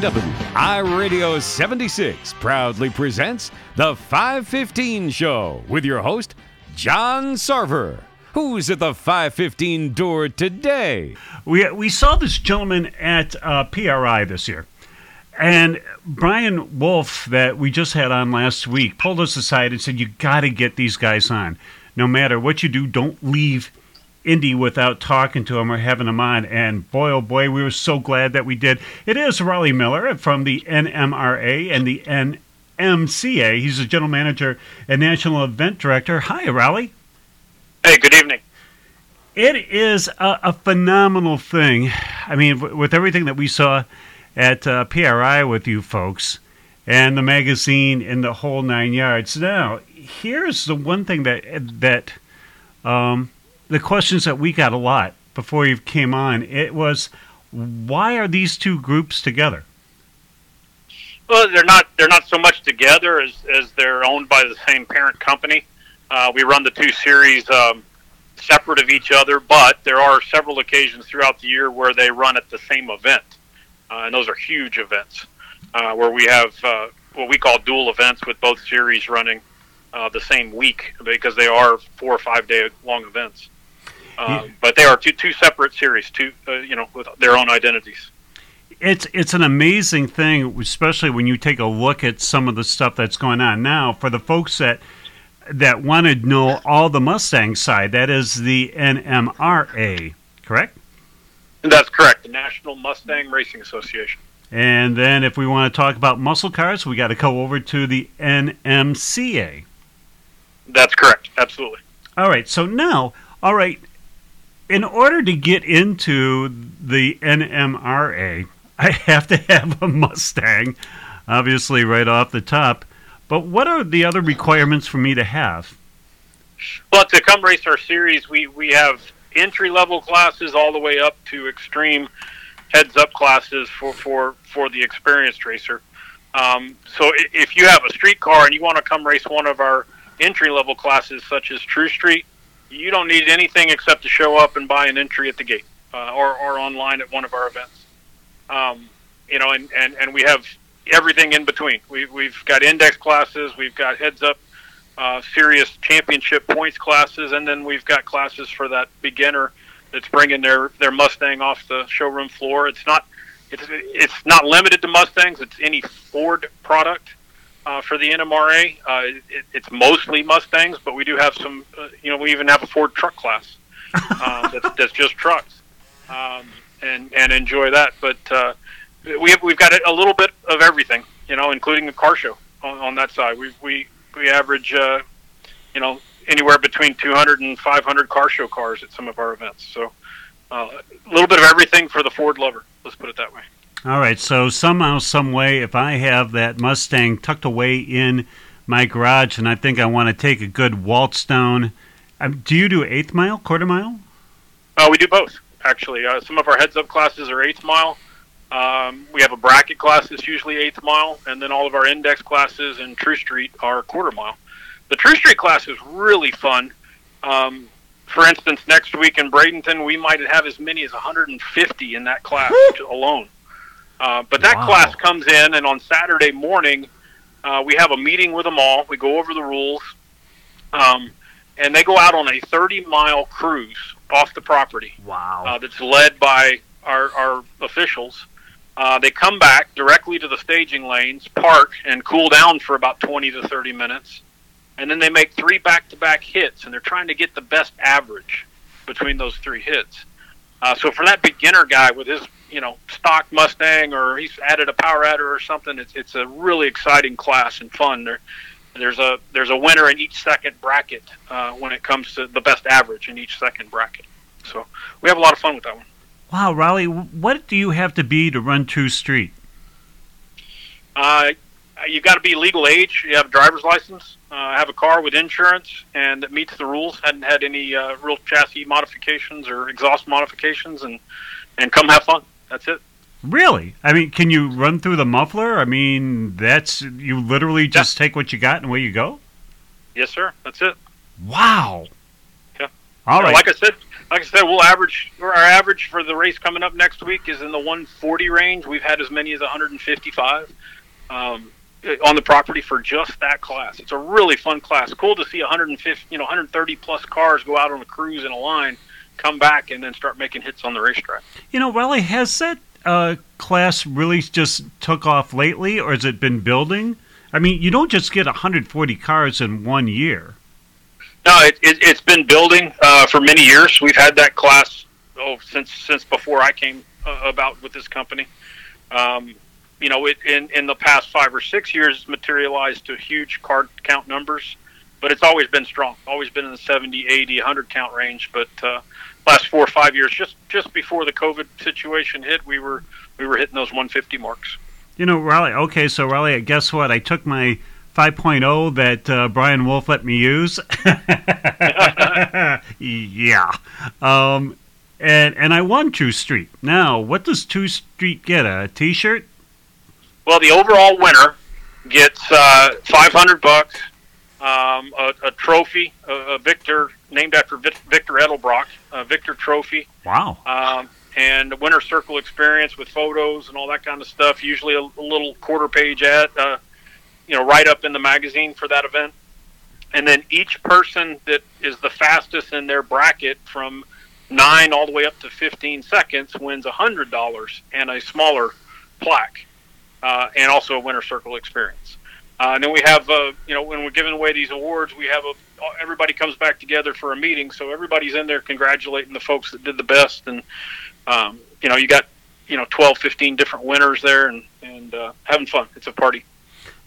iRadio 76 proudly presents The 515 Show with your host, John Sarver. Who's at the 515 door today? We saw this gentleman at PRI this year. And Brian Wolf, that we just had on last week, pulled us aside and said, you got to get these guys on. No matter what you do, don't leave Indy without talking to him or having him on. And boy, oh boy, we were so glad that we did. It is Raleigh Miller from the NMRA and the NMCA. He's the general manager and national event director. Hi, Raleigh. Hey, good evening. It is a phenomenal thing. I mean, with everything that we saw at PRI with you folks and the magazine and the whole nine yards. Now, here's the one thing that the questions that we got a lot before you came on, it was, why are these two groups together? Well, they're not so much together as they're owned by the same parent company. We run the two series separate of each other, but there are several occasions throughout the year where they run at the same event, and those are huge events where we have what we call dual events with both series running the same week because they are 4 or 5 day long events. But they are two separate series, with their own identities. It's an amazing thing, especially when you take a look at some of the stuff that's going on now. For the folks that want to know all the Mustang side, that is the NMRA, correct? That's correct, the National Mustang Racing Association. And then if we want to talk about muscle cars, we got to go over to the NMCA. That's correct, absolutely. All right, so now, in order to get into the NMRA, I have to have a Mustang, obviously right off the top. But what are the other requirements for me to have? Well, to come race our series, we have entry-level classes all the way up to extreme heads-up classes for the experienced racer. So if you have a street car and you want to come race one of our entry-level classes, such as True Street, you don't need anything except to show up and buy an entry at the gate or online at one of our events. And we have everything in between. We've got index classes, we've got heads-up, serious championship points classes, and then we've got classes for that beginner that's bringing their Mustang off the showroom floor. It's not limited to Mustangs. It's any Ford product for the NMRA. It's mostly Mustangs, but we do have some. We even have a Ford truck class that's just trucks, and enjoy that. But We've got a little bit of everything, including the car show on that side. We average, anywhere between 200 and 500 car show cars at some of our events. So a little bit of everything for the Ford lover. Let's put it that way. All right. So somehow, some way, if I have that Mustang tucked away in my garage and I think I want to take a good waltz down, do you do eighth mile, quarter mile? We do both, actually. Some of our heads-up classes are eighth mile. We have a bracket class that's usually eighth mile, and then all of our index classes and True Street are quarter mile. The True Street class is really fun. For instance, next week in Bradenton, we might have as many as 150 in that class alone. But that class comes in, and on Saturday morning, we have a meeting with them all. We go over the rules, and they go out on a 30-mile cruise off the property. Wow! That's led by our officials. They come back directly to the staging lanes, park, and cool down for about 20 to 30 minutes. And then they make three back-to-back hits, and they're trying to get the best average between those three hits. So for that beginner guy with his, stock Mustang or he's added a power adder or something, it's a really exciting class and fun. There's a winner in each second bracket when it comes to the best average in each second bracket. So we have a lot of fun with that one. Wow, Raleigh, what do you have to be to run True Street? You've got to be legal age. You have a driver's license, have a car with insurance, and that meets the rules. Hadn't had any real chassis modifications or exhaust modifications, and come have fun. That's it. Really? I mean, can you run through the muffler? I mean, you literally just take what you got and away you go? Yes, sir. That's it. Wow. All right. Like I said, our average for the race coming up next week is in the 140 range. We've had as many as 155 on the property for just that class. It's a really fun class. Cool to see 130 plus cars go out on a cruise in a line, come back, and then start making hits on the racetrack. You know, Raleigh, has that class really just took off lately, or has it been building? I mean, you don't just get 140 cars in 1 year. No, it's been building for many years. We've had that class since before I came about with this company. In the past 5 or 6 years, it's materialized to huge card count numbers, but it's always been strong, always been in the 70, 80, 100 count range. But last 4 or 5 years, just before the COVID situation hit, we were hitting those 150 marks. You know, Raleigh, okay, so Raleigh, guess what? I took my 5.0 that Brian Wolf let me use. Yeah. And I won True Street. Now, what does True Street get, a T-shirt? Well, the overall winner gets $500, a trophy, a Victor, named after Victor Edelbrock, a Victor trophy. Wow. And the winner circle experience with photos and all that kind of stuff, usually a little quarter-page ad, write up in the magazine for that event. And then each person that is the fastest in their bracket from 9 all the way up to 15 seconds wins $100 and a smaller plaque, and also a winner circle experience. And then we have, when we're giving away these awards, we have everybody comes back together for a meeting, so everybody's in there congratulating the folks that did the best. And, you got, 12, 15 different winners there and having fun. It's a party.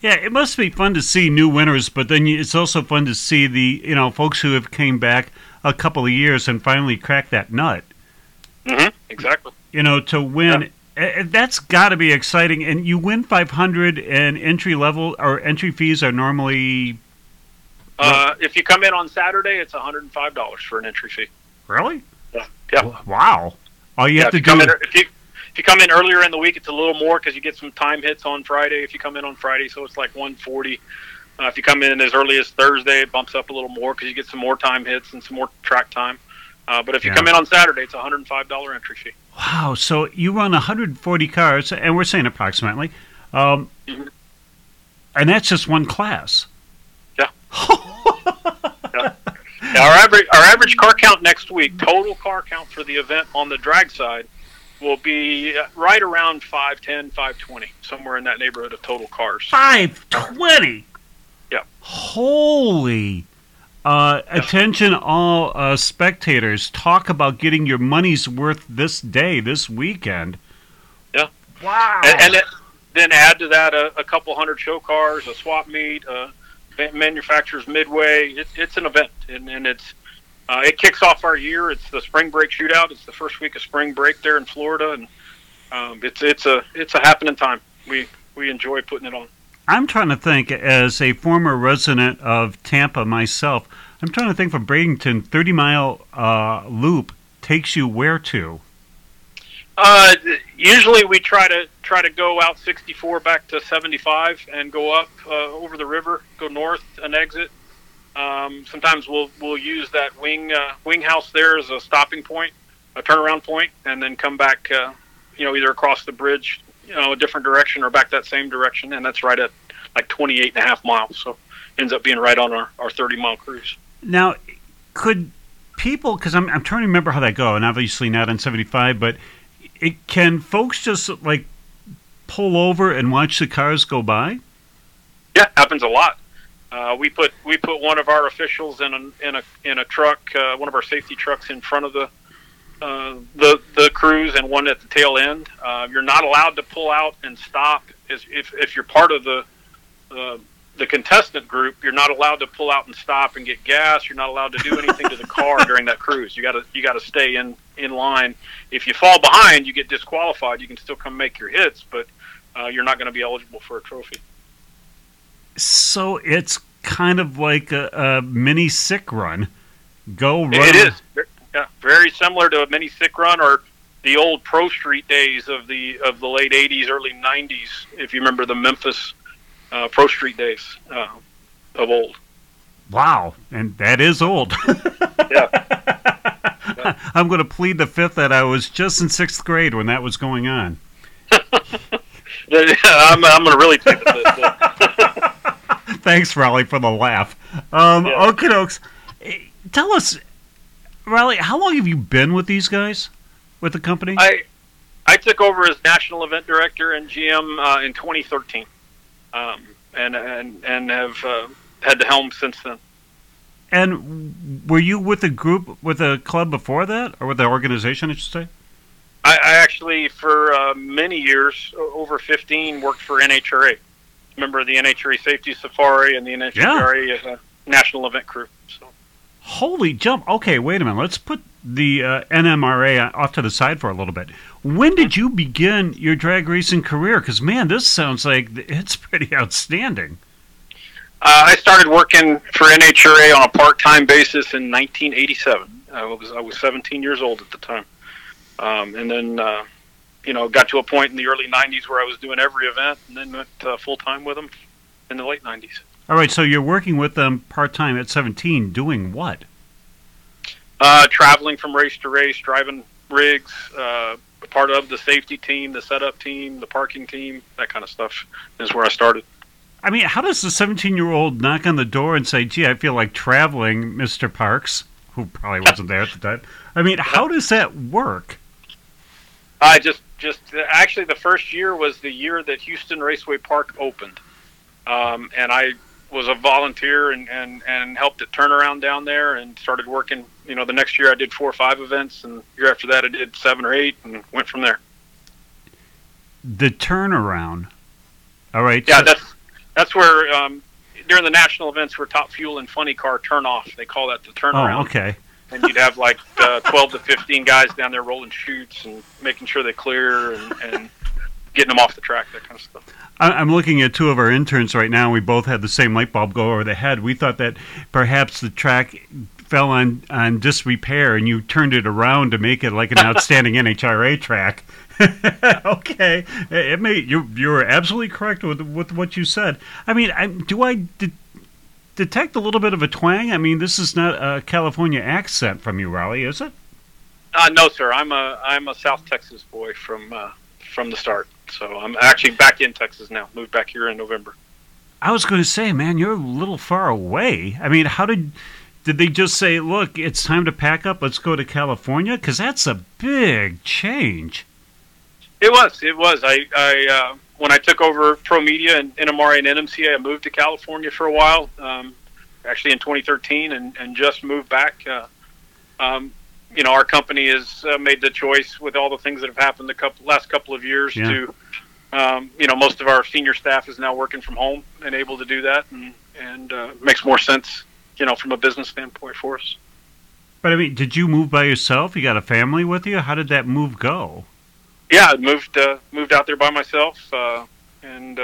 Yeah, it must be fun to see new winners, but then it's also fun to see the folks who have came back a couple of years and finally cracked that nut. Mm-hmm. Exactly. To win, yeah. That's got to be exciting. And you win $500, and entry fees are normally. If you come in on Saturday, it's $105 for an entry fee. Really? Yeah. Wow. All you have to do. If you come in earlier in the week, it's a little more because you get some time hits on Friday. If you come in on Friday, so it's like 140. If you come in as early as Thursday, it bumps up a little more because you get some more time hits and some more track time. But if you come in on Saturday, it's a $105 entry fee. Wow. So you run 140 cars, and we're saying approximately, mm-hmm. and that's just one class. Yeah. Yeah. Our average car count next week, total car count for the event on the drag side, will be right around 510, 520, somewhere in that neighborhood of total cars. 520? Yeah. Holy. Attention all spectators. Talk about getting your money's worth this day, this weekend. Yeah. Wow. And then add to that a couple hundred show cars, a swap meet, manufacturers midway. It's an event, and it's... it kicks off our year. It's the spring break shootout. It's the first week of spring break there in Florida, and it's a happening time. We enjoy putting it on. I'm trying to think, as a former resident of Tampa myself, I'm trying to think from Bradenton, 30-mile loop takes you where to? Usually we try to go out 64 back to 75 and go up over the river, go north and exit. Sometimes we'll use that wing house there as a stopping point, a turnaround point, and then come back, either across the bridge, a different direction or back that same direction. And that's right at like 28 and a half miles. So ends up being right on our 30-mile cruise. Now, could people, because I'm trying to remember how that go, and obviously not on 75, but can folks just like pull over and watch the cars go by? Yeah, happens a lot. We put one of our officials in a truck, one of our safety trucks in front of the cruise and one at the tail end. You're not allowed to pull out and stop if you're part of the contestant group. You're not allowed to pull out and stop and get gas. You're not allowed to do anything to the car during that cruise. You gotta stay in line. If you fall behind, you get disqualified. You can still come make your hits, but you're not going to be eligible for a trophy. So it's kind of like a mini sick run. Go run. It is. Yeah, very similar to a mini sick run or the old Pro Street days of the late 80s, early 90s, if you remember the Memphis Pro Street days of old. Wow, and that is old. Yeah. I'm going to plead the fifth that I was just in sixth grade when that was going on. I'm going to really plead the fifth. Yeah. Thanks, Raleigh, for the laugh. Yeah. Okie dokes. Tell us, Raleigh, how long have you been with these guys, with the company? I took over as national event director and GM in 2013, and have had the helm since then. And were you with a group, with a club before that, or with the organization, I should say? I actually, for many years, over 15, worked for NHRA. Member of the NHRA Safety Safari and the NHRA National Event Crew. So. Holy jump. Okay, wait a minute. Let's put the NMRA off to the side for a little bit. When did you begin your drag racing career? Because, man, this sounds like it's pretty outstanding. I started working for NHRA on a part-time basis in 1987. I was 17 years old at the time. And then, got to a point in the early 90s where I was doing every event, and then went full-time with them in the late 90s. All right, so you're working with them part-time at 17, doing what? Traveling from race to race, driving rigs, part of the safety team, the setup team, the parking team, that kind of stuff is where I started. I mean, how does the 17-year-old knock on the door and say, gee, I feel like traveling, Mr. Parks, who probably wasn't there at the time? I mean, how does that work? I just actually the first year was the year that Houston Raceway Park opened. And I was a volunteer and helped at turnaround down there and started working. You know, the next year I did 4 or 5 events, and the year after that I did 7 or 8 and went from there. The turnaround. All right. Yeah, that's where during the national events where Top Fuel and Funny Car turn off. They call that the turnaround. Oh, okay. And you'd have like 12 to 15 guys down there rolling chutes and making sure they clear and getting them off the track, that kind of stuff. I'm looking at two of our interns right now. We both had the same light bulb go over the head. We thought that perhaps the track fell on disrepair and you turned it around to make it like an outstanding NHRA track. Okay. It may, you were absolutely correct with what you said. I mean, do I detect a little bit of a twang? I mean, this is not a California accent from you, Raleigh, is it? No, sir. I'm a South Texas boy from the start. So I'm actually back in Texas now. Moved back here in November. I was going to say, man, you're a little far away. I mean, how did they just say, look, it's time to pack up, let's go to California? Because that's a big change. It was. I when I took over Pro Media and NMRA and NMCA, I moved to California for a while, actually in 2013, and just moved back. Our company has made the choice with all the things that have happened last couple of years to, most of our senior staff is now working from home and able to do that, and makes more sense, from a business standpoint for us. But, I mean, did you move by yourself? You got a family with you? How did that move go? Yeah, I moved out there by myself and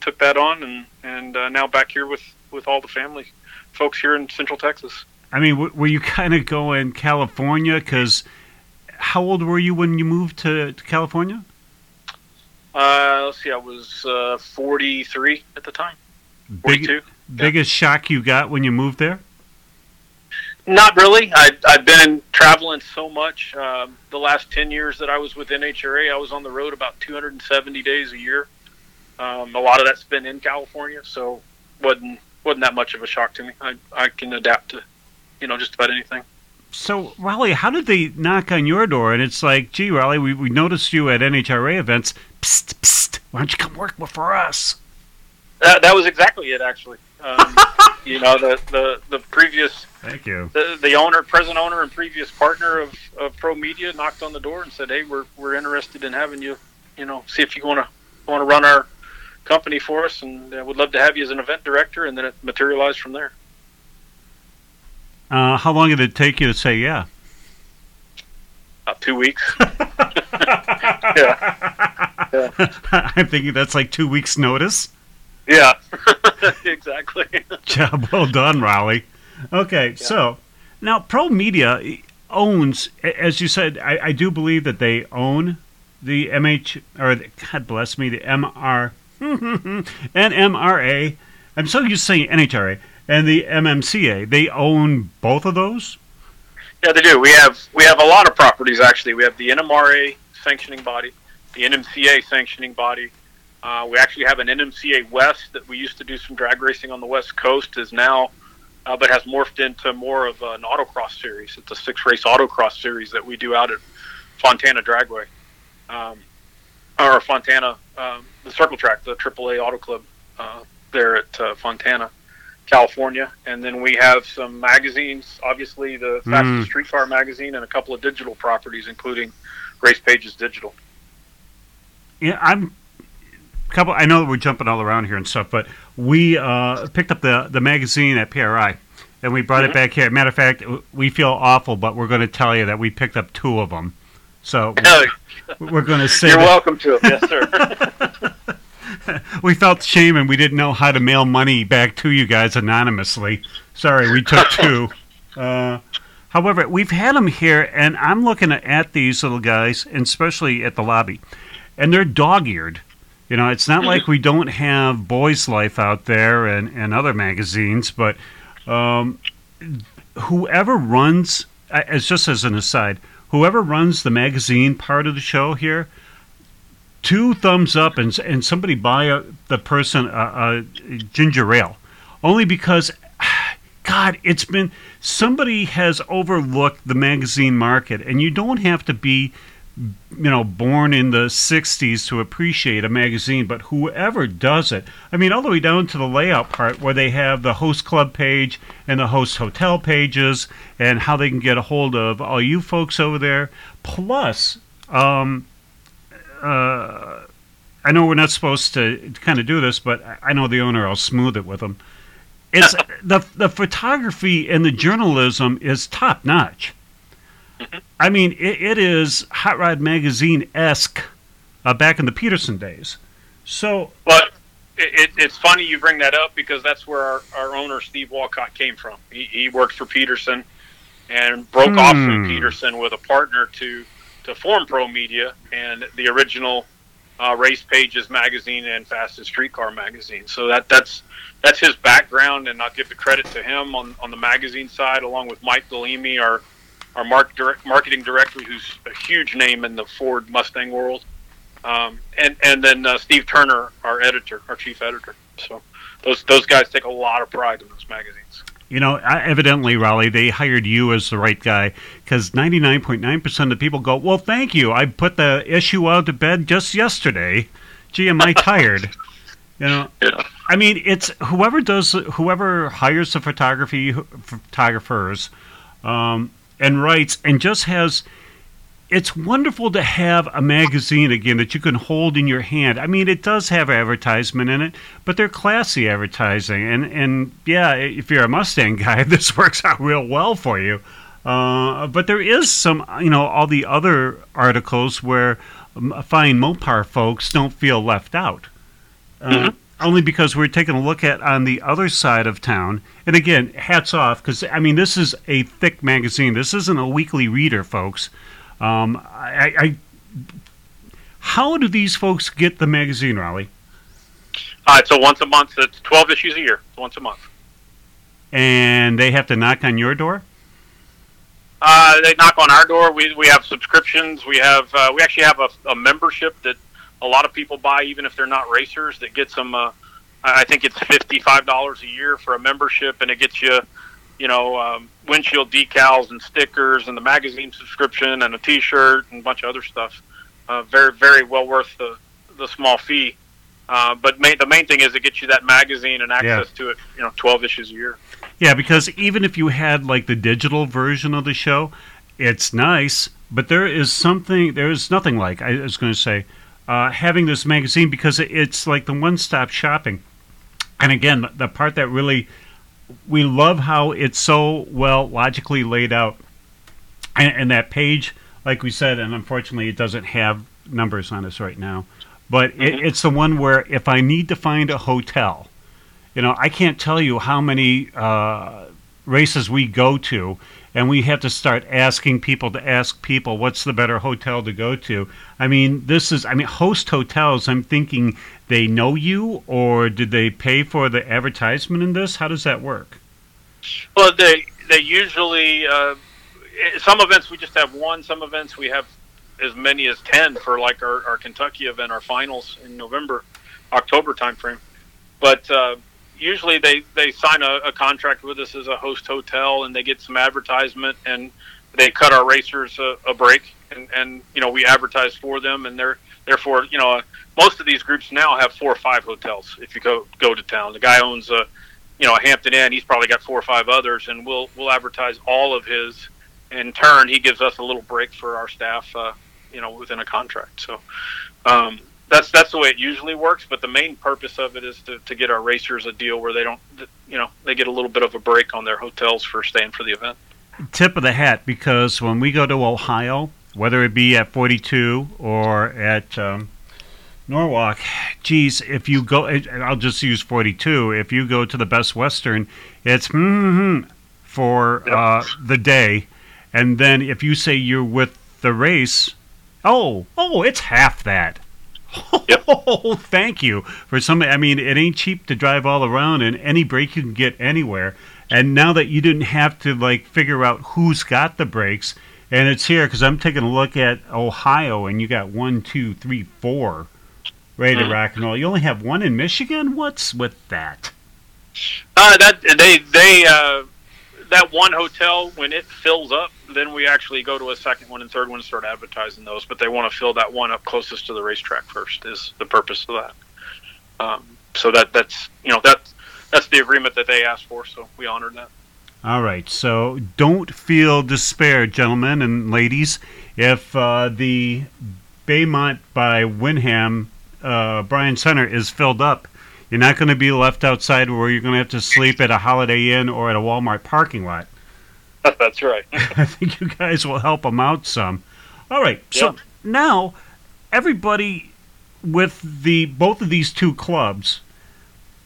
took that on, and now back here with all the family folks here in Central Texas. I mean, were you kind of going California? Because how old were you when you moved to California? Let's see, I was 43 at the time, 42. Biggest shock you got when you moved there? Not really. I've been traveling so much. The last 10 years that I was with NHRA, I was on the road about 270 days a year. A lot of that's been in California, so wasn't that much of a shock to me. I can adapt to just about anything. So, Raleigh, how did they knock on your door? And it's like, gee, Raleigh, we noticed you at NHRA events. Psst, psst, why don't you come work for us? That was exactly it, actually. The previous... Thank you. The owner, present owner and previous partner of Pro Media knocked on the door and said, hey, we're interested in having you, see if you want to run our company for us, and would love to have you as an event director, and then it materialized from there. How long did it take you to say yeah? About 2 weeks. Yeah. I'm thinking that's like 2 weeks' notice. Yeah, exactly. Job well done, Raleigh. Okay, So now Pro Media owns, as you said, I do believe that they own the NMRA. I'm so used to saying NHRA. And the NMCA, they own both of those? Yeah, they do. We have a lot of properties, actually. We have the NMRA sanctioning body, the NMCA sanctioning body. We actually have an NMCA West that we used to do some drag racing on the West Coast, is now, but has morphed into more of an autocross series. It's a 6-race autocross series that we do out at Fontana Dragway, or Fontana, the circle track, the AAA Auto Club there at Fontana, California. And then we have some magazines, obviously the Fastest Street Car magazine, and a couple of digital properties, including Race Pages Digital. Yeah, I know that we're jumping all around here and stuff, but we picked up the magazine at PRI, and we brought it back here. Matter of fact, we feel awful, but we're going to tell you that we picked up 2 of them. So we're going to say you're welcome to it. Yes, sir. We felt shame, and we didn't know how to mail money back to you guys anonymously. Sorry, we took 2. However, we've had them here, and I'm looking at these little guys, and especially at the lobby, and they're dog-eared. You know, it's not like we don't have Boys Life out there and other magazines, but whoever runs, as just as an aside, whoever runs the magazine part of the show here, 2 thumbs up and somebody buy the person a ginger ale. Only because, God, it's been, somebody has overlooked the magazine market, and you don't have to be, you know, born in the 60s to appreciate a magazine, but whoever does it, I mean, all the way down to the layout part where they have the host club page and the host hotel pages and how they can get a hold of all you folks over there. Plus, I know we're not supposed to kind of do this, but I know the owner, I'll smooth it with him. It's the photography and the journalism is top notch. I mean, it is Hot Rod Magazine-esque back in the Peterson days. So, but it's funny you bring that up, because that's where our owner, Steve Wolcott, came from. He worked for Peterson and broke off from Peterson with a partner to form Pro Media and the original Race Pages magazine and Fastest Street Car magazine. So that's his background, and I'll give the credit to him on the magazine side, along with Mike Galimi, our marketing director, who's a huge name in the Ford Mustang world, and then Steve Turner, our editor, our chief editor. So those guys take a lot of pride in those magazines. You know, evidently, Raleigh, they hired you as the right guy, because 99.9% of the people go, well, thank you. I put the issue out to bed just yesterday. Gee, am I tired? You know, yeah. I mean, it's whoever hires the photographers. And writes, and just has, it's wonderful to have a magazine again that you can hold in your hand. I mean, it does have advertisement in it, but they're classy advertising, and yeah, if you're a Mustang guy, this works out real well for you. But there is some, you know, all the other articles where fine Mopar folks don't feel left out. Only because we're taking a look at on the other side of town. And again, hats off, because, I mean, this is a thick magazine. This isn't a weekly reader, folks. How do these folks get the magazine, Raleigh? It's a once a month. It's 12 issues a year. It's once a month. And they have to knock on your door? They knock on our door. We have subscriptions. We have we actually have a membership that a lot of people buy, even if they're not racers, that gets them, I think it's $55 a year for a membership, and it gets you, you know, windshield decals and stickers and the magazine subscription and a T-shirt and a bunch of other stuff. Very, very well worth the small fee. But the main thing is it gets you that magazine and access to it, you know, 12 issues a year. Yeah, because even if you had, like, the digital version of the show, it's nice, but there is nothing like, I was going to say, having this magazine, because it's like the one-stop shopping. And again, the part that really, we love how it's so well logically laid out. And that page, like we said, and unfortunately it doesn't have numbers on us right now, but it's the one where if I need to find a hotel, you know, I can't tell you how many races we go to, and we have to start asking people what's the better hotel to go to. I mean, host hotels, I'm thinking they know you, or did they pay for the advertisement in this? How does that work? Well, they usually, some events we just have one. Some events we have as many as 10 for like our Kentucky event, our finals in November, October timeframe. But usually they sign a contract with us as a host hotel, and they get some advertisement, and they cut our racers a break, and you know, we advertise for them, and they're therefore, you know, most of these groups now have 4 or 5 hotels. If you go to town, the guy owns a, you know, a Hampton Inn. He's probably got 4 or 5 others, and we'll advertise all of his. In turn, he gives us a little break for our staff, you know, within a contract. So that's the way it usually works. But the main purpose of it is to get our racers a deal where they don't, you know, they get a little bit of a break on their hotels for staying for the event. Tip of the hat, because when we go to Ohio, whether it be at 42 or at Norwalk, geez, if you go, I'll just use 42. If you go to the Best Western, it's for the day. And then if you say you're with the race, oh, it's half that. Yep. Oh, thank you. For somebody, I mean, it ain't cheap to drive all around, and any break you can get anywhere. And now that you didn't have to, like, figure out who's got the breaks, and it's here, because I'm taking a look at Ohio, and you got 1, 2, 3, 4 ready to rock and roll. You only have 1 in Michigan? What's with that? That one hotel, when it fills up, then we actually go to a second one and third one and start advertising those. But they want to fill that one up closest to the racetrack first, is the purpose of that. So that's the agreement that they asked for, so we honored that. All right, so don't feel despair, gentlemen and ladies. If the Baymont by Wyndham Bryan Center is filled up, you're not going to be left outside where you're going to have to sleep at a Holiday Inn or at a Walmart parking lot. That's right. I think you guys will help them out some. All right, so now everybody with the both of these two clubs,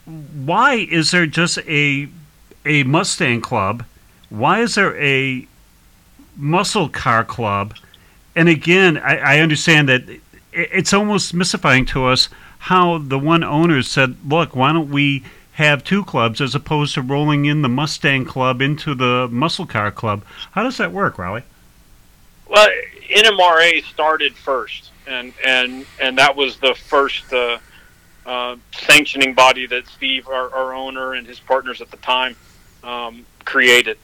why is there just a Mustang club? Why is there a muscle car club? And again, I understand that it's almost mystifying to us how the one owner said, look, why don't we have 2 clubs as opposed to rolling in the Mustang club into the muscle car club? How does that work, Raleigh? Well, NMRA started first, and that was the first sanctioning body that Steve, our owner, and his partners at the time created.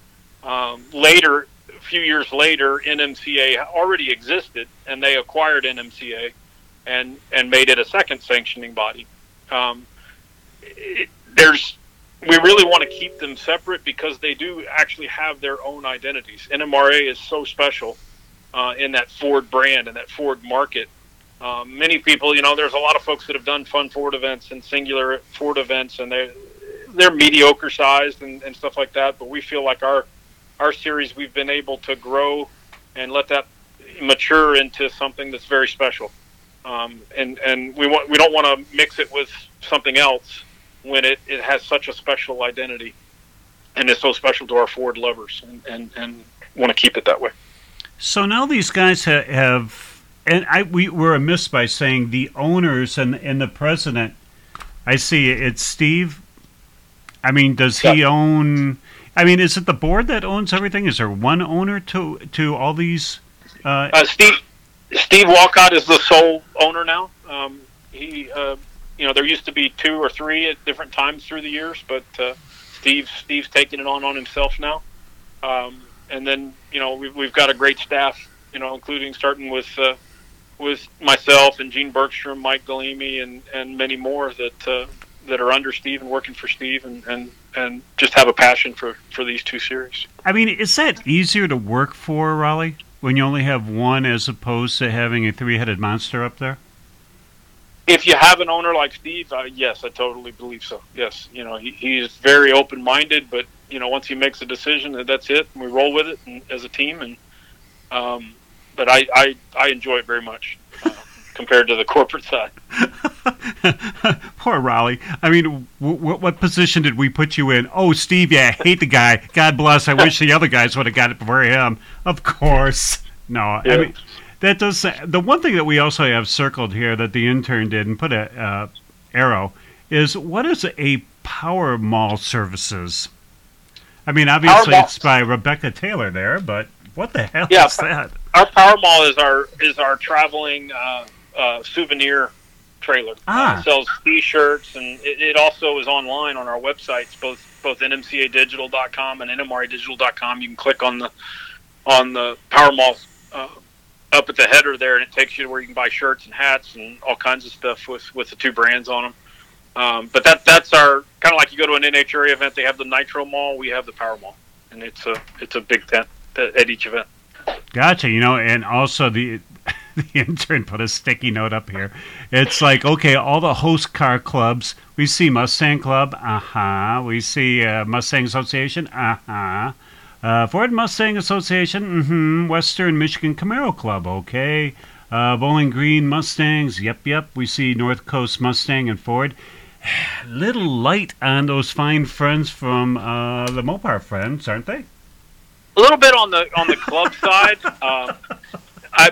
Later, a few years later, NMCA already existed, and they acquired NMCA and made it a second sanctioning body. We really want to keep them separate because they do actually have their own identities. NMRA is so special in that Ford brand and that Ford market. Many people, you know, there's a lot of folks that have done fun Ford events and singular Ford events, and they're mediocre sized and stuff like that. But we feel like our series, we've been able to grow and let that mature into something that's very special. And we don't want to mix it with something else when it has such a special identity and is so special to our Ford lovers, and want to keep it that way. So now these guys have. And we were amiss by saying the owners and the president. I see it's Steve. I mean, does he own? I mean, is it the board that owns everything? Is there one owner to all these? Steve Wolcott is the sole owner now. There used to be 2 or 3 at different times through the years, but Steve's taking it on himself now. And then, you know, we've got a great staff, you know, including starting with myself and Gene Bergstrom, Mike Galimi, and many more that are under Steve and working for Steve and just have a passion for these 2 series. I mean, is that easier to work for, Raleigh, when you only have 1 as opposed to having a 3-headed monster up there? If you have an owner like Steve, yes, I totally believe so. Yes, you know, he is very open-minded, but, you know, once he makes a decision, that's it, and we roll with it as a team. And but I enjoy it very much compared to the corporate side. Poor Raleigh. I mean, what position did we put you in? Oh, Steve, yeah, I hate the guy. God bless. I wish the other guys would have got it before him. Of course. No, yeah. I mean, that does. The one thing that we also have circled here that the intern did and put a arrow is, what is a Power Mall services? I mean, obviously it's by Rebecca Taylor there, but What the hell is that? Our Power Mall is our traveling souvenir trailer. It sells T-shirts, and it also is online on our websites, both nmcadigital.com and nmradigital.com. You can click on the Power Mall up at the header there, and it takes you to where you can buy shirts and hats and all kinds of stuff with the two brands on them. But that's our kind of like you go to an NHRA event, they have the Nitro Mall, we have the Power Mall, and it's a big tent at each event. Gotcha. You know, and also the intern put a sticky note up here. It's like, okay, all the host car clubs, we see Mustang Club, we see Mustang Association, Ford Mustang Association, Western Michigan Camaro Club, okay, Bowling Green Mustangs, yep, we see North Coast Mustang and Ford. Little light on those fine friends from the Mopar friends, aren't they? A little bit on the club side.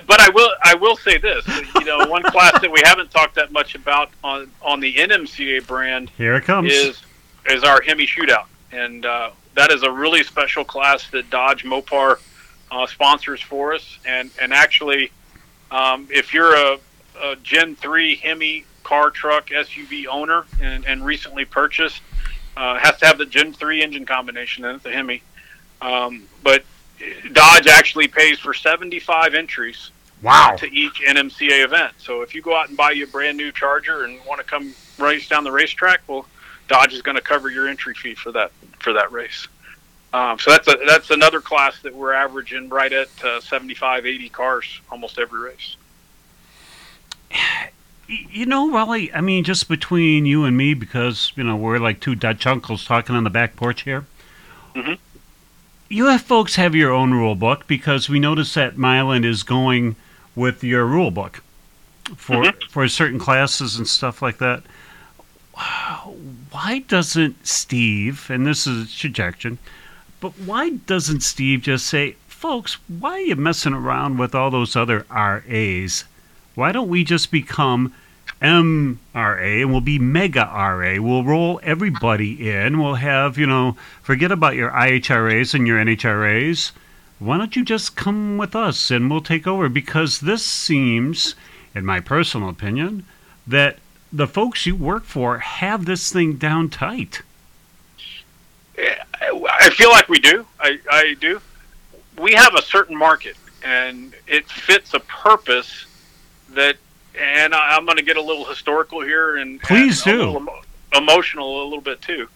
But I will say this, you know, one class that we haven't talked that much about on the NMCA brand, here it comes, is our Hemi Shootout, and that is a really special class that Dodge Mopar sponsors for us, and actually, if you're a Gen 3 Hemi car, truck, SUV owner and recently purchased, has to have the Gen 3 engine combination in it, the Hemi, but Dodge actually pays for 75 entries to each NMCA event. So if you go out and buy you a brand new Charger and want to come race down the racetrack, well, Dodge is going to cover your entry fee for that race. So that's another class that we're averaging right at 75, 80 cars almost every race. You know, Raleigh, I mean, just between you and me, because, you know, we're like two Dutch uncles talking on the back porch here. Mm-hmm. You folks have your own rule book, because we noticed that Milan is going with your rule book for certain classes and stuff like that. Why doesn't Steve, and this is a suggestion, but why doesn't Steve just say, folks, why are you messing around with all those other RAs? Why don't we just become MRA, and we'll be Mega RA. We'll roll everybody in. We'll have, you know, forget about your IHRAs and your NHRAs. Why don't you just come with us and we'll take over? Because this seems, in my personal opinion, that the folks you work for have this thing down tight. I feel like we do. I do. We have a certain market, and it fits a purpose that. And I'm going to get a little historical here and please do emotional a little bit too.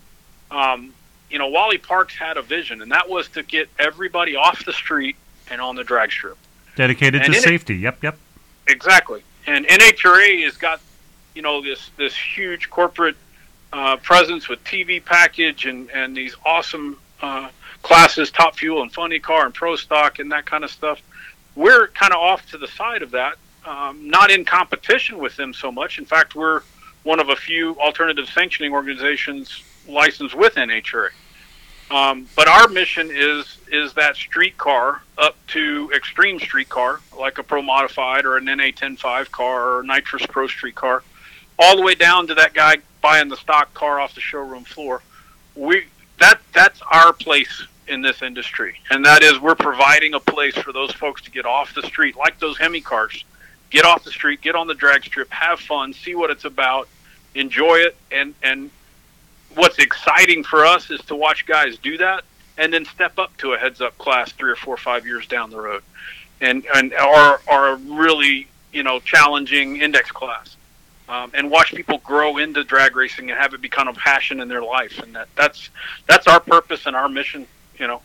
You know, Wally Parks had a vision, and that was to get everybody off the street and on the drag strip. Dedicated to safety. Yep. Exactly. And NHRA has got, you know, this huge corporate presence with TV package and these awesome classes, Top Fuel and Funny Car and Pro Stock and that kind of stuff. We're kind of off to the side of that. Not in competition with them so much. In fact, we're one of a few alternative sanctioning organizations licensed with NHRA. But our mission is that street car up to extreme street car, like a Pro Modified or an NA105 car or Nitrous Pro Street car, all the way down to that guy buying the stock car off the showroom floor. That's our place in this industry, and that is we're providing a place for those folks to get off the street, like those Hemi cars. Get off the street, get on the drag strip, have fun, see what it's about, enjoy it. And what's exciting for us is to watch guys do that and then step up to a heads-up class 3 or 4 or 5 years down the road and are really, you know, challenging index class and watch people grow into drag racing and have it become a passion in their life. And that's our purpose and our mission, you know,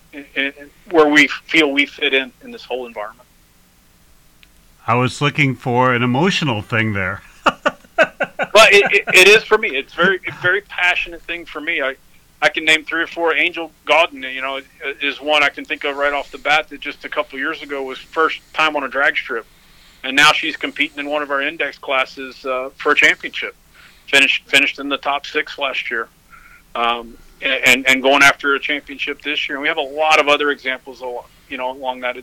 where we feel we fit in this whole environment. I was looking for an emotional thing there. But it is for me. It's very passionate thing for me. I can name 3 or 4. Angel Gauden, you know, is one I can think of right off the bat that just a couple years ago was first time on a drag strip. And now she's competing in one of our index classes for a championship. Finished in the top 6 last year and going after a championship this year. And we have a lot of other examples, you know, along that.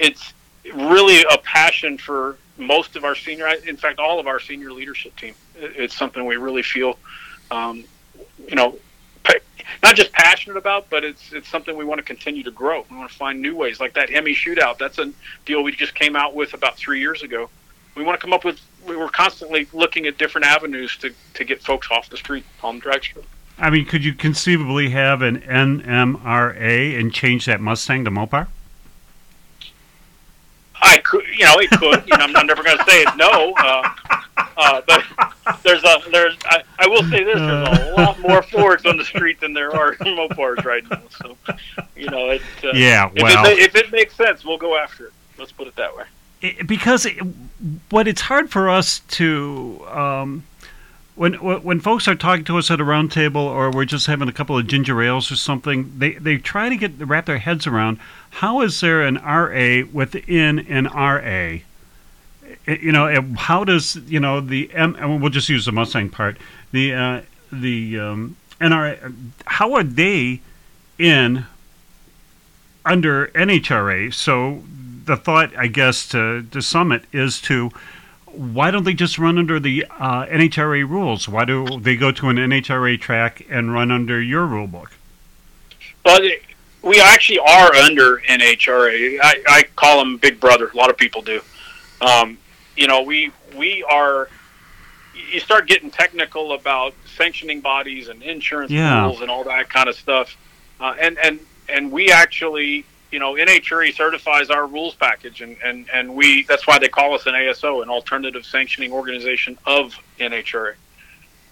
It's really a passion for most of our senior, in fact, all of our senior leadership team. It's something we really feel, you know, not just passionate about, but it's something we want to continue to grow. We want to find new ways, like that Hemi shootout. That's a deal we just came out with about 3 years ago. We want to come up with, we were constantly looking at different avenues to get folks off the street on the drag strip. I mean, could you conceivably have an NMRA and change that Mustang to Mopar? I could, you know, it could. You know, I'm never going to say it no, but there's. I will say this: there's a lot more Fords on the street than there are Mopars right now. So, you know, it. Yeah, well, if it makes sense, we'll go after it. Let's put it that way. Because it's hard for us to. When folks are talking to us at a round table or we're just having a couple of ginger ales or something, they try to wrap their heads around, how is there an RA within an RA? You know, how does, you know, we'll just use the Mustang part, the NRA, how are they under NHRA? So the thought, I guess, to sum it is to, why don't they just run under the NHRA rules? Why do they go to an NHRA track and run under your rule book? Well, we actually are under NHRA. I call them Big Brother. A lot of people do. You know, we are. You start getting technical about sanctioning bodies and insurance rules and all that kind of stuff. And we actually. You know, NHRA certifies our rules package, and we, that's why they call us an ASO, an alternative sanctioning organization of NHRA.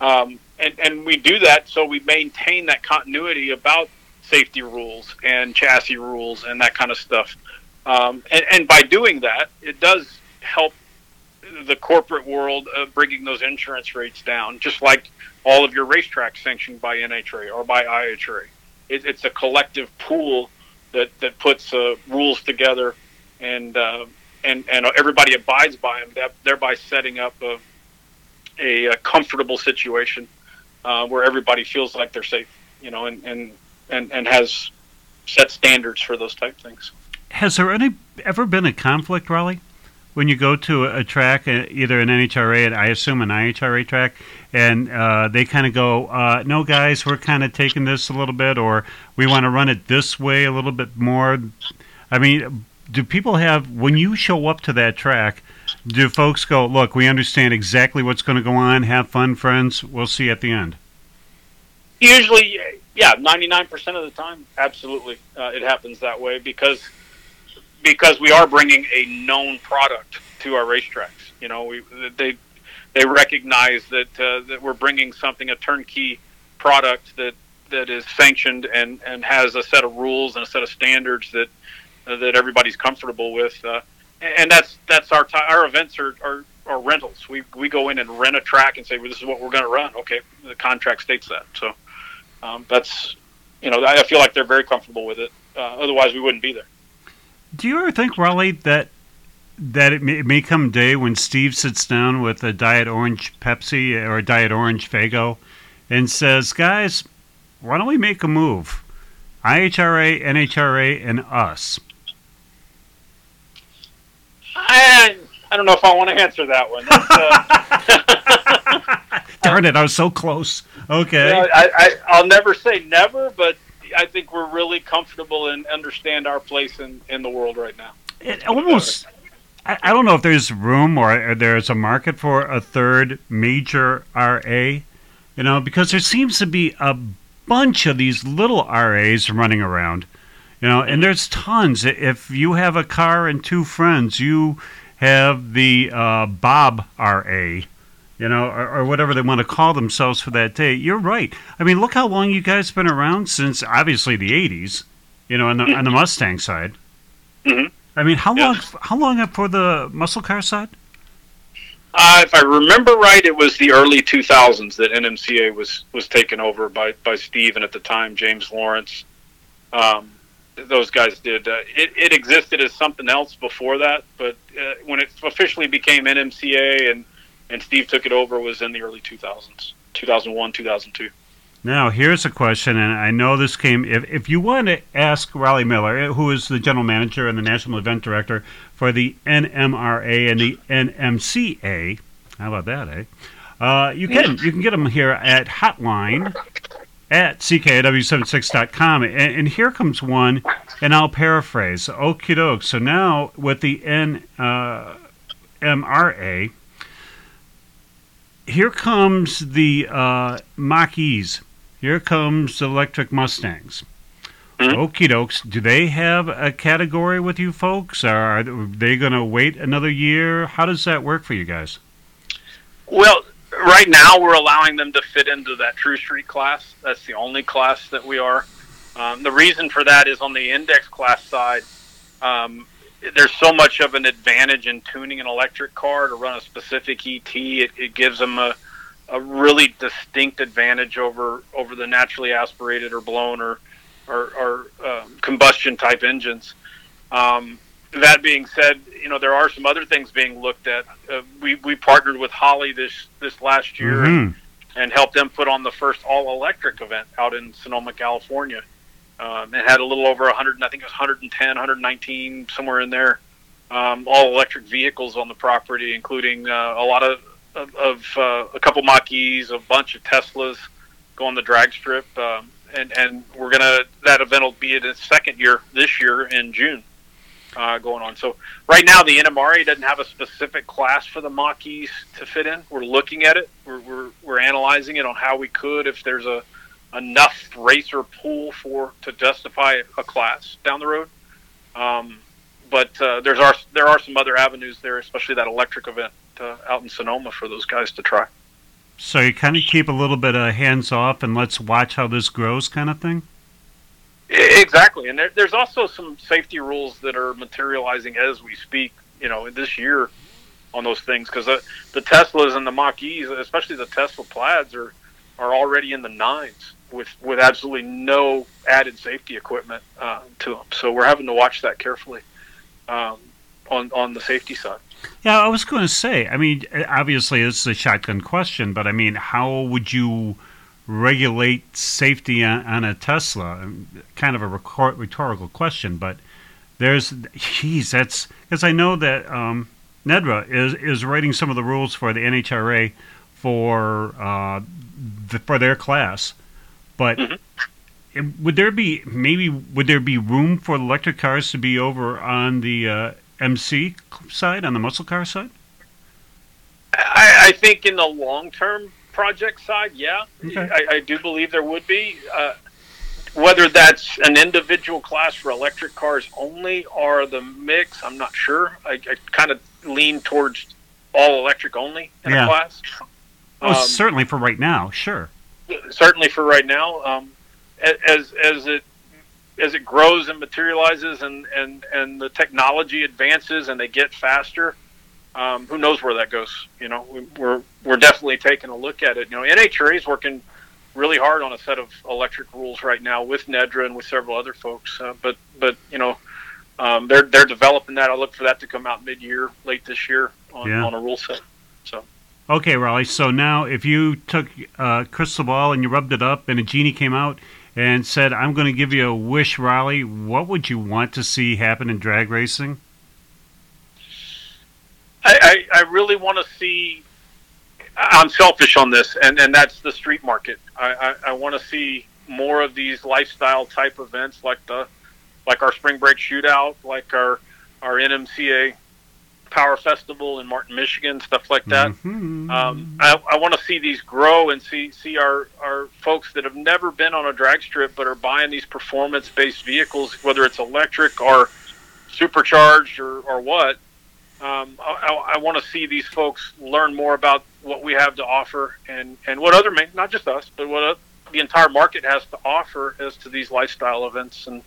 And we do that so we maintain that continuity about safety rules and chassis rules and that kind of stuff. And by doing that, it does help the corporate world of bringing those insurance rates down, just like all of your racetracks sanctioned by NHRA or by IHRA. It's a collective pool that puts rules together, and everybody abides by them, thereby setting up a comfortable situation where everybody feels like they're safe, you know, and has set standards for those type things. Has there ever been a conflict, Raleigh, when you go to a track, either an NHRA and I assume an IHRA track, and they kind of go, no, guys, we're kind of taking this a little bit, or we want to run it this way a little bit more? I mean, do people have, when you show up to that track, do folks go, look, we understand exactly what's going to go on, have fun, friends, we'll see you at the end? Usually, yeah, 99% of the time, absolutely, it happens that way, because we are bringing a known product to our racetracks. You know, they recognize that we're bringing something, a turnkey product that is sanctioned and has a set of rules and a set of standards that everybody's comfortable with. And that's our events are rentals. We go in and rent a track and say, well, this is what we're going to run. Okay, the contract states that. So that's, you know, I feel like they're very comfortable with it. Otherwise, we wouldn't be there. Do you ever think, Raleigh, that it may come a day when Steve sits down with a Diet Orange Pepsi or a Diet Orange Faygo and says, guys, why don't we make a move? IHRA, NHRA, and us. I don't know if I want to answer that one. Darn it, I was so close. Okay. You know, I'll never say never, but I think we're really comfortable and understand our place in the world right now. It almost, I don't know if there's room or there's a market for a third major RA, you know, because there seems to be a bunch of these little RAs running around, you know, and there's tons. If you have a car and two friends, you have the Bob RA. You know, or whatever they want to call themselves for that day. You're right. I mean, look how long you guys have been around since, obviously, the 80s, you know, on the Mustang side. Mm-hmm. I mean, how long for the muscle car side? If I remember right, it was the early 2000s that NMCA was taken over by Steve and, at the time, James Lawrence. Those guys did. It existed as something else before that, but when it officially became NMCA and Steve took it over, was in the early 2000s, 2001, 2002. Now, here's a question, and I know this came. If you want to ask Raleigh Miller, who is the general manager and the national event director for the NMRA and the NMCA, how about that, eh? You can get them here at hotline at ckw76.com. And here comes one, and I'll paraphrase. Okie doke. So now with the NMRA, here comes the Mach-E's. Here comes the electric Mustangs. Okie dokes. Do they have a category with you folks? Are they going to wait another year? How does that work for you guys? Well, right now we're allowing them to fit into that True Street class. That's the only class that we are. The reason for that is on the index class side, there's so much of an advantage in tuning an electric car to run a specific ET. It gives them a really distinct advantage over the naturally aspirated or blown or combustion-type engines. That being said, there are some other things being looked at. We partnered with Holly this last year and helped them put on the first all-electric event out in Sonoma, California. It had a little over 100, I think it was 110, 119, somewhere in there, all-electric vehicles on the property, including a lot of a couple Mach-E's, a bunch of Teslas go on the drag strip, and we're gonna, that event will be in its second year this year in June, going on. So right now the NMRA doesn't have a specific class for the Mach-E's to fit in. We're looking at it. We're analyzing it on how we could, if there's enough racer pool to justify a class down the road. But there are some other avenues there, especially that electric event out in Sonoma for those guys to try. So you kind of keep a little bit of hands off and let's watch how this grows kind of thing? Exactly. And there's also some safety rules that are materializing as we speak, this year on those things. Because the Teslas and the Mach-E's, especially the Tesla Plaids, are already in the nines with absolutely no added safety equipment to them. So we're having to watch that carefully on the safety side. Yeah, I was going to say, obviously this is a shotgun question, but, how would you regulate safety on a Tesla? Kind of a rhetorical question, but because I know that Nedra is writing some of the rules for the NHRA for their class, but... Mm-hmm. Would there be room for electric cars to be over on the MC side, on the muscle car side? I think in the long-term project side, yeah. Okay. I do believe there would be. Whether that's an individual class for electric cars only or the mix, I'm not sure. I kind of lean towards all electric only in a class. Certainly for right now, sure. Certainly for right now. As it grows and materializes and the technology advances and they get faster, who knows where that goes? We're definitely taking a look at it. NHRA is working really hard on a set of electric rules right now with Nedra and with several other folks. But they're developing that. I look for that to come out mid-year, late this year on a rule set. So. Okay, Raleigh, so now if you took a crystal ball and you rubbed it up and a genie came out and said, I'm going to give you a wish, Raleigh, what would you want to see happen in drag racing? I really want to see – I'm selfish on this, and that's the street market. I want to see more of these lifestyle-type events like our Spring Break Shootout, like our NMCA – Power Festival in Martin, Michigan, stuff like that. Mm-hmm. I want to see these grow and see our folks that have never been on a drag strip but are buying these performance-based vehicles, whether it's electric or supercharged or what. I want to see these folks learn more about what we have to offer and what other, not just us, but what the entire market has to offer as to these lifestyle events and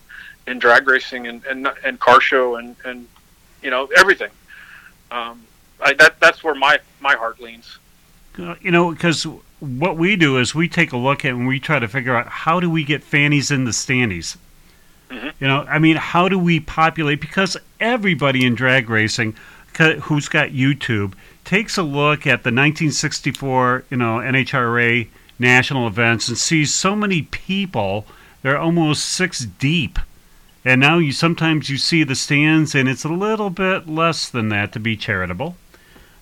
drag racing and car show and everything. That's where my heart leans. Because what we do is we take a look at and we try to figure out how do we get fannies in the standees. Mm-hmm. How do we populate? Because everybody in drag racing who's got YouTube takes a look at the 1964 NHRA national events and sees so many people. They're almost six deep. And now sometimes you see the stands, and it's a little bit less than that, to be charitable.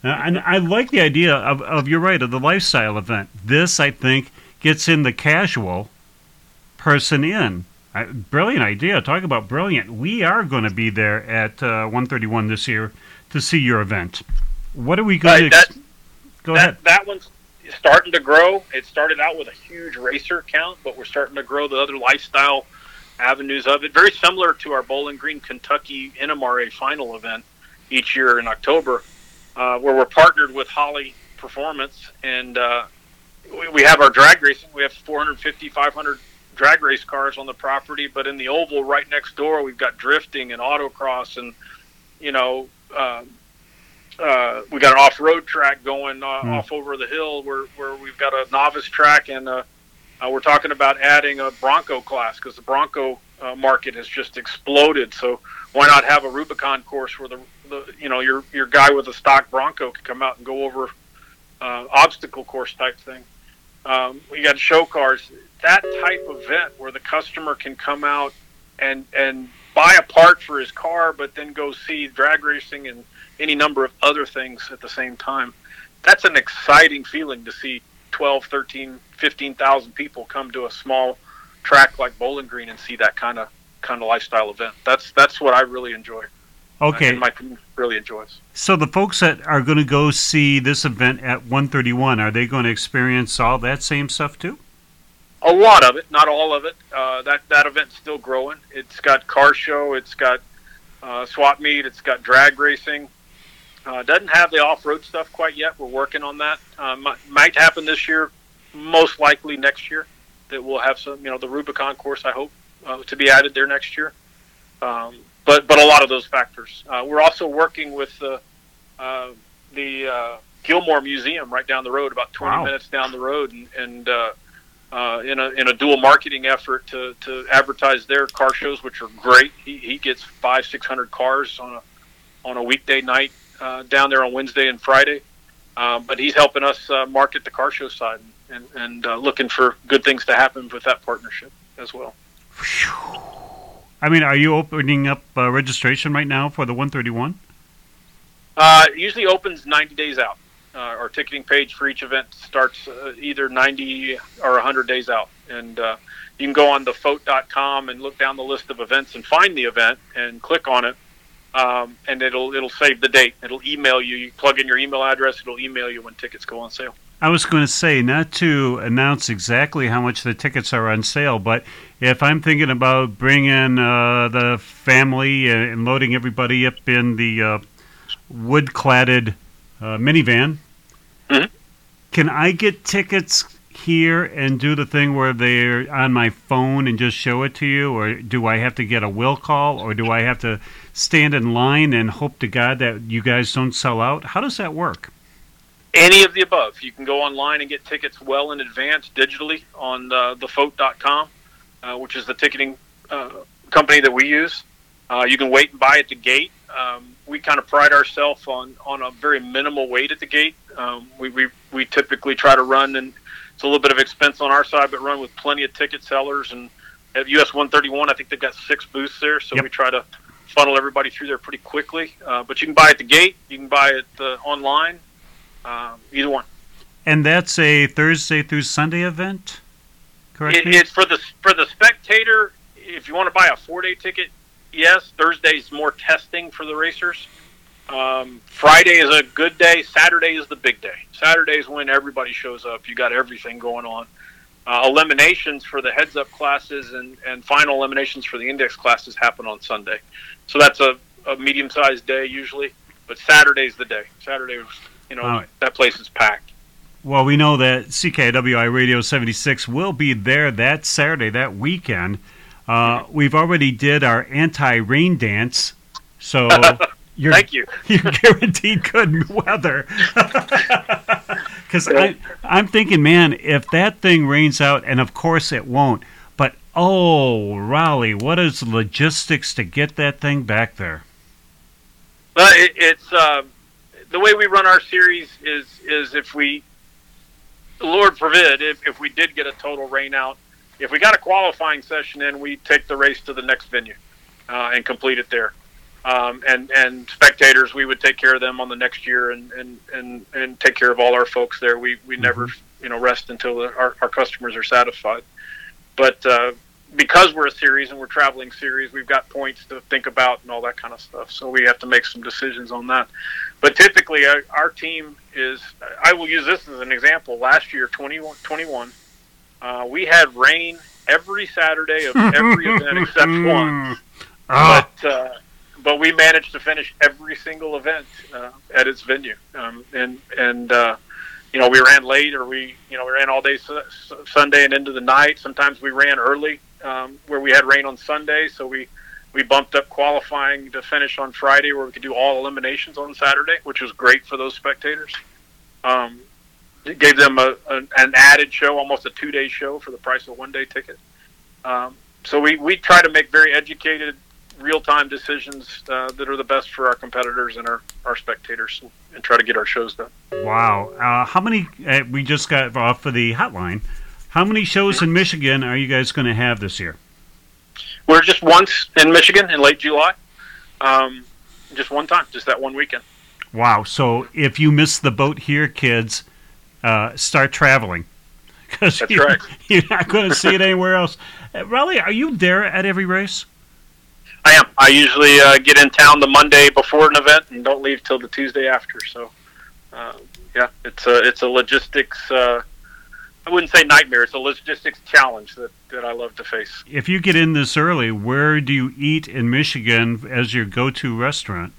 And I like the idea of you're right, of the lifestyle event. This, I think, gets in the casual person in. Brilliant idea. Talk about brilliant. We are going to be there at 131 this year to see your event. What are we going to go ahead. That one's starting to grow. It started out with a huge racer count, but we're starting to grow the other lifestyle avenues of it. Very similar to our Bowling Green, Kentucky NMRA final event each year in October, where we're partnered with Holley Performance, and we have our drag racing. We have 450, 500 drag race cars on the property, but in the oval right next door, we've got drifting and autocross, and we got an off-road track going off over the hill where we've got a novice track, and we're talking about adding a Bronco class because the Bronco market has just exploded. So why not have a Rubicon course where your guy with a stock Bronco could come out and go over obstacle course type thing. We got show cars, that type of event where the customer can come out and buy a part for his car, but then go see drag racing and any number of other things at the same time. That's an exciting feeling to see 12, 13, 15,000 people come to a small track like Bowling Green and see that kind of lifestyle event. That's what I really enjoy. Okay. And my team really enjoys. So the folks that are going to go see this event at 131, are they going to experience all that same stuff too? A lot of it, not all of it. That event's still growing. It's got car show, it's got swap meet, it's got drag racing. Doesn't have the off-road stuff quite yet. We're working on that. Might happen this year, most likely next year, that we'll have some, the Rubicon course, I hope, to be added there next year. But a lot of those factors. We're also working with the Gilmore Museum right down the road, about 20 minutes down the road, and in a dual marketing effort to advertise their car shows, which are great. He gets 500-600 cars on a weekday night down there on Wednesday and Friday, but he's helping us market the car show side and looking for good things to happen with that partnership as well. I mean, are you opening up registration right now for the 131? It usually opens 90 days out. Our ticketing page for each event starts either 90 or 100 days out. And you can go on thefote.com and look down the list of events and find the event and click on it, and it'll save the date. It'll email you. You plug in your email address. It'll email you when tickets go on sale. I was going to say, not to announce exactly how much the tickets are on sale, but if I'm thinking about bringing the family and loading everybody up in the wood-cladded minivan, mm-hmm. Can I get tickets here and do the thing where they're on my phone and just show it to you, or do I have to get a will call, or do I have to stand in line and hope to God that you guys don't sell out? How does that work? Any of the above. You can go online and get tickets well in advance digitally on thefote.com, which is the ticketing company that we use. You can wait and buy at the gate. We kind of pride ourselves on a very minimal wait at the gate. We typically try to run, and it's a little bit of expense on our side, but run with plenty of ticket sellers. And at US 131, I think they've got 6 booths there, so we try to funnel everybody through there pretty quickly. But you can buy at the gate. You can buy it online. Either one. And that's a Thursday through Sunday event, correct? It's for the spectator. If you want to buy a 4-day ticket, yes, Thursday's more testing for the racers. Friday is a good day. Saturday is the big day. Saturday's when everybody shows up. You got everything going on. Eliminations for the heads-up classes and final eliminations for the index classes happen on Sunday. So that's a medium-sized day usually, but Saturday's the day. Saturday was... that place is packed. Well, we know that CKWI Radio 76 will be there that Saturday, that weekend. We've already did our anti-rain dance, so thank you. You're guaranteed good weather. Because I'm thinking, man, if that thing rains out, and of course it won't, but Raleigh, what is the logistics to get that thing back there? Well, it's... the way we run our series is if we, Lord forbid, if we did get a total rain out, if we got a qualifying session in, we take the race to the next venue and complete it there. And spectators, we would take care of them on the next year and take care of all our folks there. We never rest until our customers are satisfied. But because we're a series and we're traveling series, we've got points to think about and all that kind of stuff. So we have to make some decisions on that. But typically our team is, I will use this as an example. Last year, 2021, we had rain every Saturday of every event except one. Oh. But we managed to finish every single event at its venue. You know, we ran late, or we ran all day Sunday and into the night. Sometimes we ran early where we had rain on Sunday, so we bumped up qualifying to finish on Friday where we could do all eliminations on Saturday, which was great for those spectators. It gave them an added show, almost a two-day show for the price of a one-day ticket. So we try to make very educated, real-time decisions that are the best for our competitors and our spectators, and try to get our shows done. Wow. How many, we just got off of the hotline, how many shows in Michigan are you guys going to have this year? We're just once in Michigan in late July. Just one time, just that one weekend. Wow. So if you miss the boat here, kids, start traveling. That's right. You're not going to see it anywhere else. Raleigh, are you there at every race? I am. I usually get in town the Monday before an event and don't leave till the Tuesday after. So, yeah, it's a logistics. I wouldn't say nightmare. It's a logistics challenge that I love to face. If you get in this early, where do you eat in Michigan as your go-to restaurant?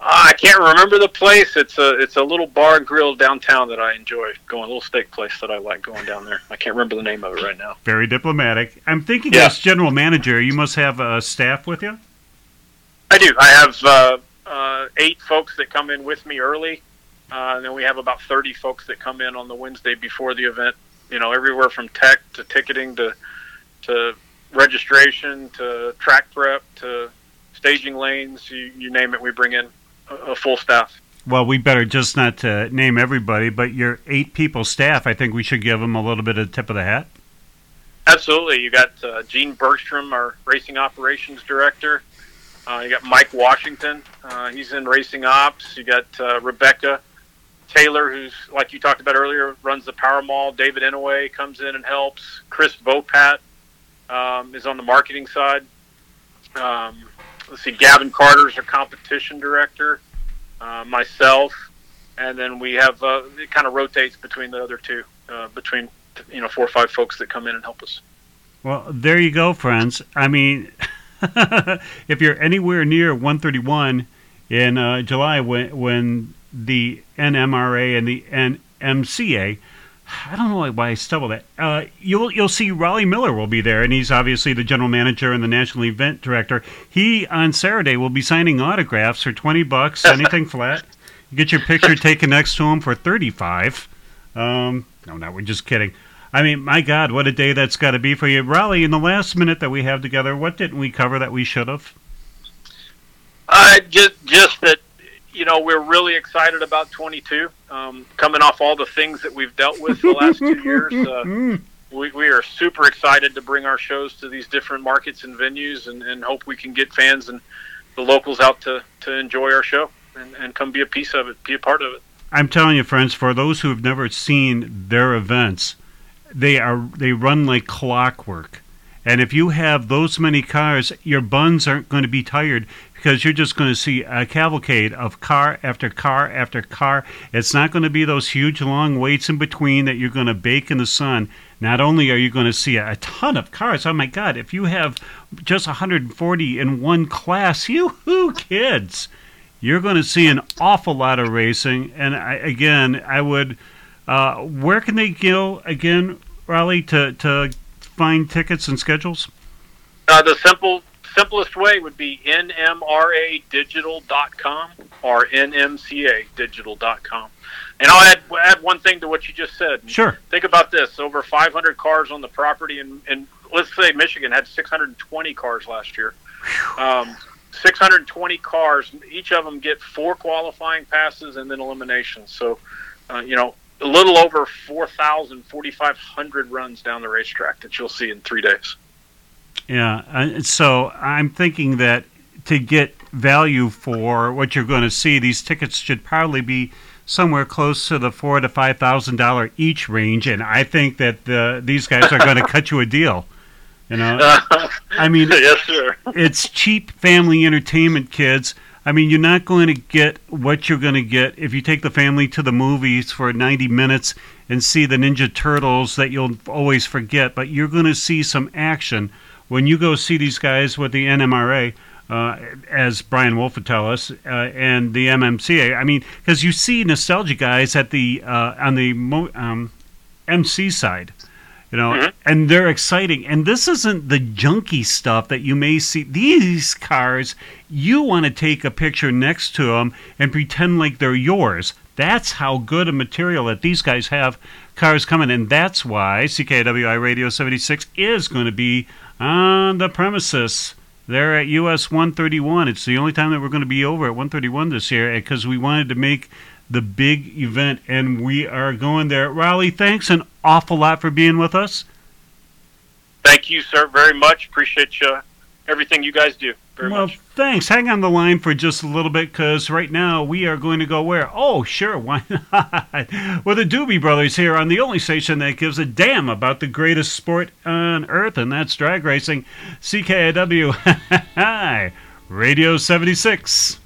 I can't remember the place. It's a little bar and grill downtown that I enjoy going. A little steak place that I like going down there. I can't remember the name of it right now. Very diplomatic. I'm thinking as general manager, you must have a staff with you? I do. I have 8 folks that come in with me early, and then we have about 30 folks that come in on the Wednesday before the event. You know, everywhere from tech to ticketing to registration to track prep to staging lanes. You name it, we bring in a full staff. Well, we better just not name everybody, but your 8 people staff, I think we should give them a little bit of the tip of the hat. Absolutely. You got Gene Bergstrom, our racing operations director. You got Mike Washington. He's in racing ops. You got Rebecca Taylor, who's, like you talked about earlier, runs the Power Mall. David Inouye comes in and helps. Chris Vopat is on the marketing side. Let's see, Gavin Carter's our competition director, myself, and then we have it kind of rotates between the other two, between 4 or 5 folks that come in and help us. Well, there you go, friends. I mean, if you're anywhere near 131 in July, when the NMRA and the NMCA, I don't know why I stumbled at. You'll see Raleigh Miller will be there, and he's obviously the general manager and the national event director. He on Saturday will be signing autographs for $20, anything flat. You get your picture taken next to him for $35. No, we're just kidding. I mean, my God, what a day that's got to be for you, Raleigh. In the last minute that we have together, what didn't we cover that we should have? Just that. You know, we're really excited about 22, coming off all the things that we've dealt with the last 2 years. We are super excited to bring our shows to these different markets and venues, and hope we can get fans and the locals out to enjoy our show and come be a piece of it, be a part of it. I'm telling you, friends, for those who have never seen their events, they run like clockwork. And if you have those many cars, your buns aren't going to be tired, because you're just going to see a cavalcade of car after car after car. It's not going to be those huge long waits in between that you're going to bake in the sun. Not only are you going to see a ton of cars, oh my God, if you have just 140 in one class, yoo-hoo, kids, you're going to see an awful lot of racing. And I would, where can they go again, Raleigh, to find tickets and schedules? The simplest way would be nmradigital.com or nmcadigital.com. And I'll add one thing to what you just said. Sure. Think about this. Over 500 cars on the property, and let's say Michigan had 620 cars last year. 620 cars, each of them get 4 qualifying passes and then eliminations. So, a little over 4,500 runs down the racetrack that you'll see in 3 days. Yeah, so I'm thinking that to get value for what you're going to see, these tickets should probably be somewhere close to the $4,000 to $5,000 each range, and I think that these guys are going to cut you a deal. You know, I mean, yes, sir. It's cheap family entertainment, kids. I mean, you're not going to get what you're going to get if you take the family to the movies for 90 minutes and see the Ninja Turtles that you'll always forget. But you're going to see some action when you go see these guys with the NMRA, as Brian Wolf would tell us, and the NMCA. I mean, because you see nostalgia guys at the on the MC side. You know, mm-hmm. and they're exciting. And this isn't the junky stuff that you may see. These cars, you want to take a picture next to them and pretend like they're yours. That's how good a material that these guys have, cars coming. And that's why CKWI Radio 76 is going to be on the premises there at US 131. It's the only time that we're going to be over at 131 this year, because we wanted to make the big event, and we are going there. Raleigh, thanks an awful lot for being with us. Thank you, sir, very much. Appreciate you, everything you guys do very much. Well, thanks. Hang on the line for just a little bit, because right now we are going to go where? Oh, sure, why not? Well, the Doobie Brothers here on the only station that gives a damn about the greatest sport on earth, and that's drag racing. CKIW Radio 76.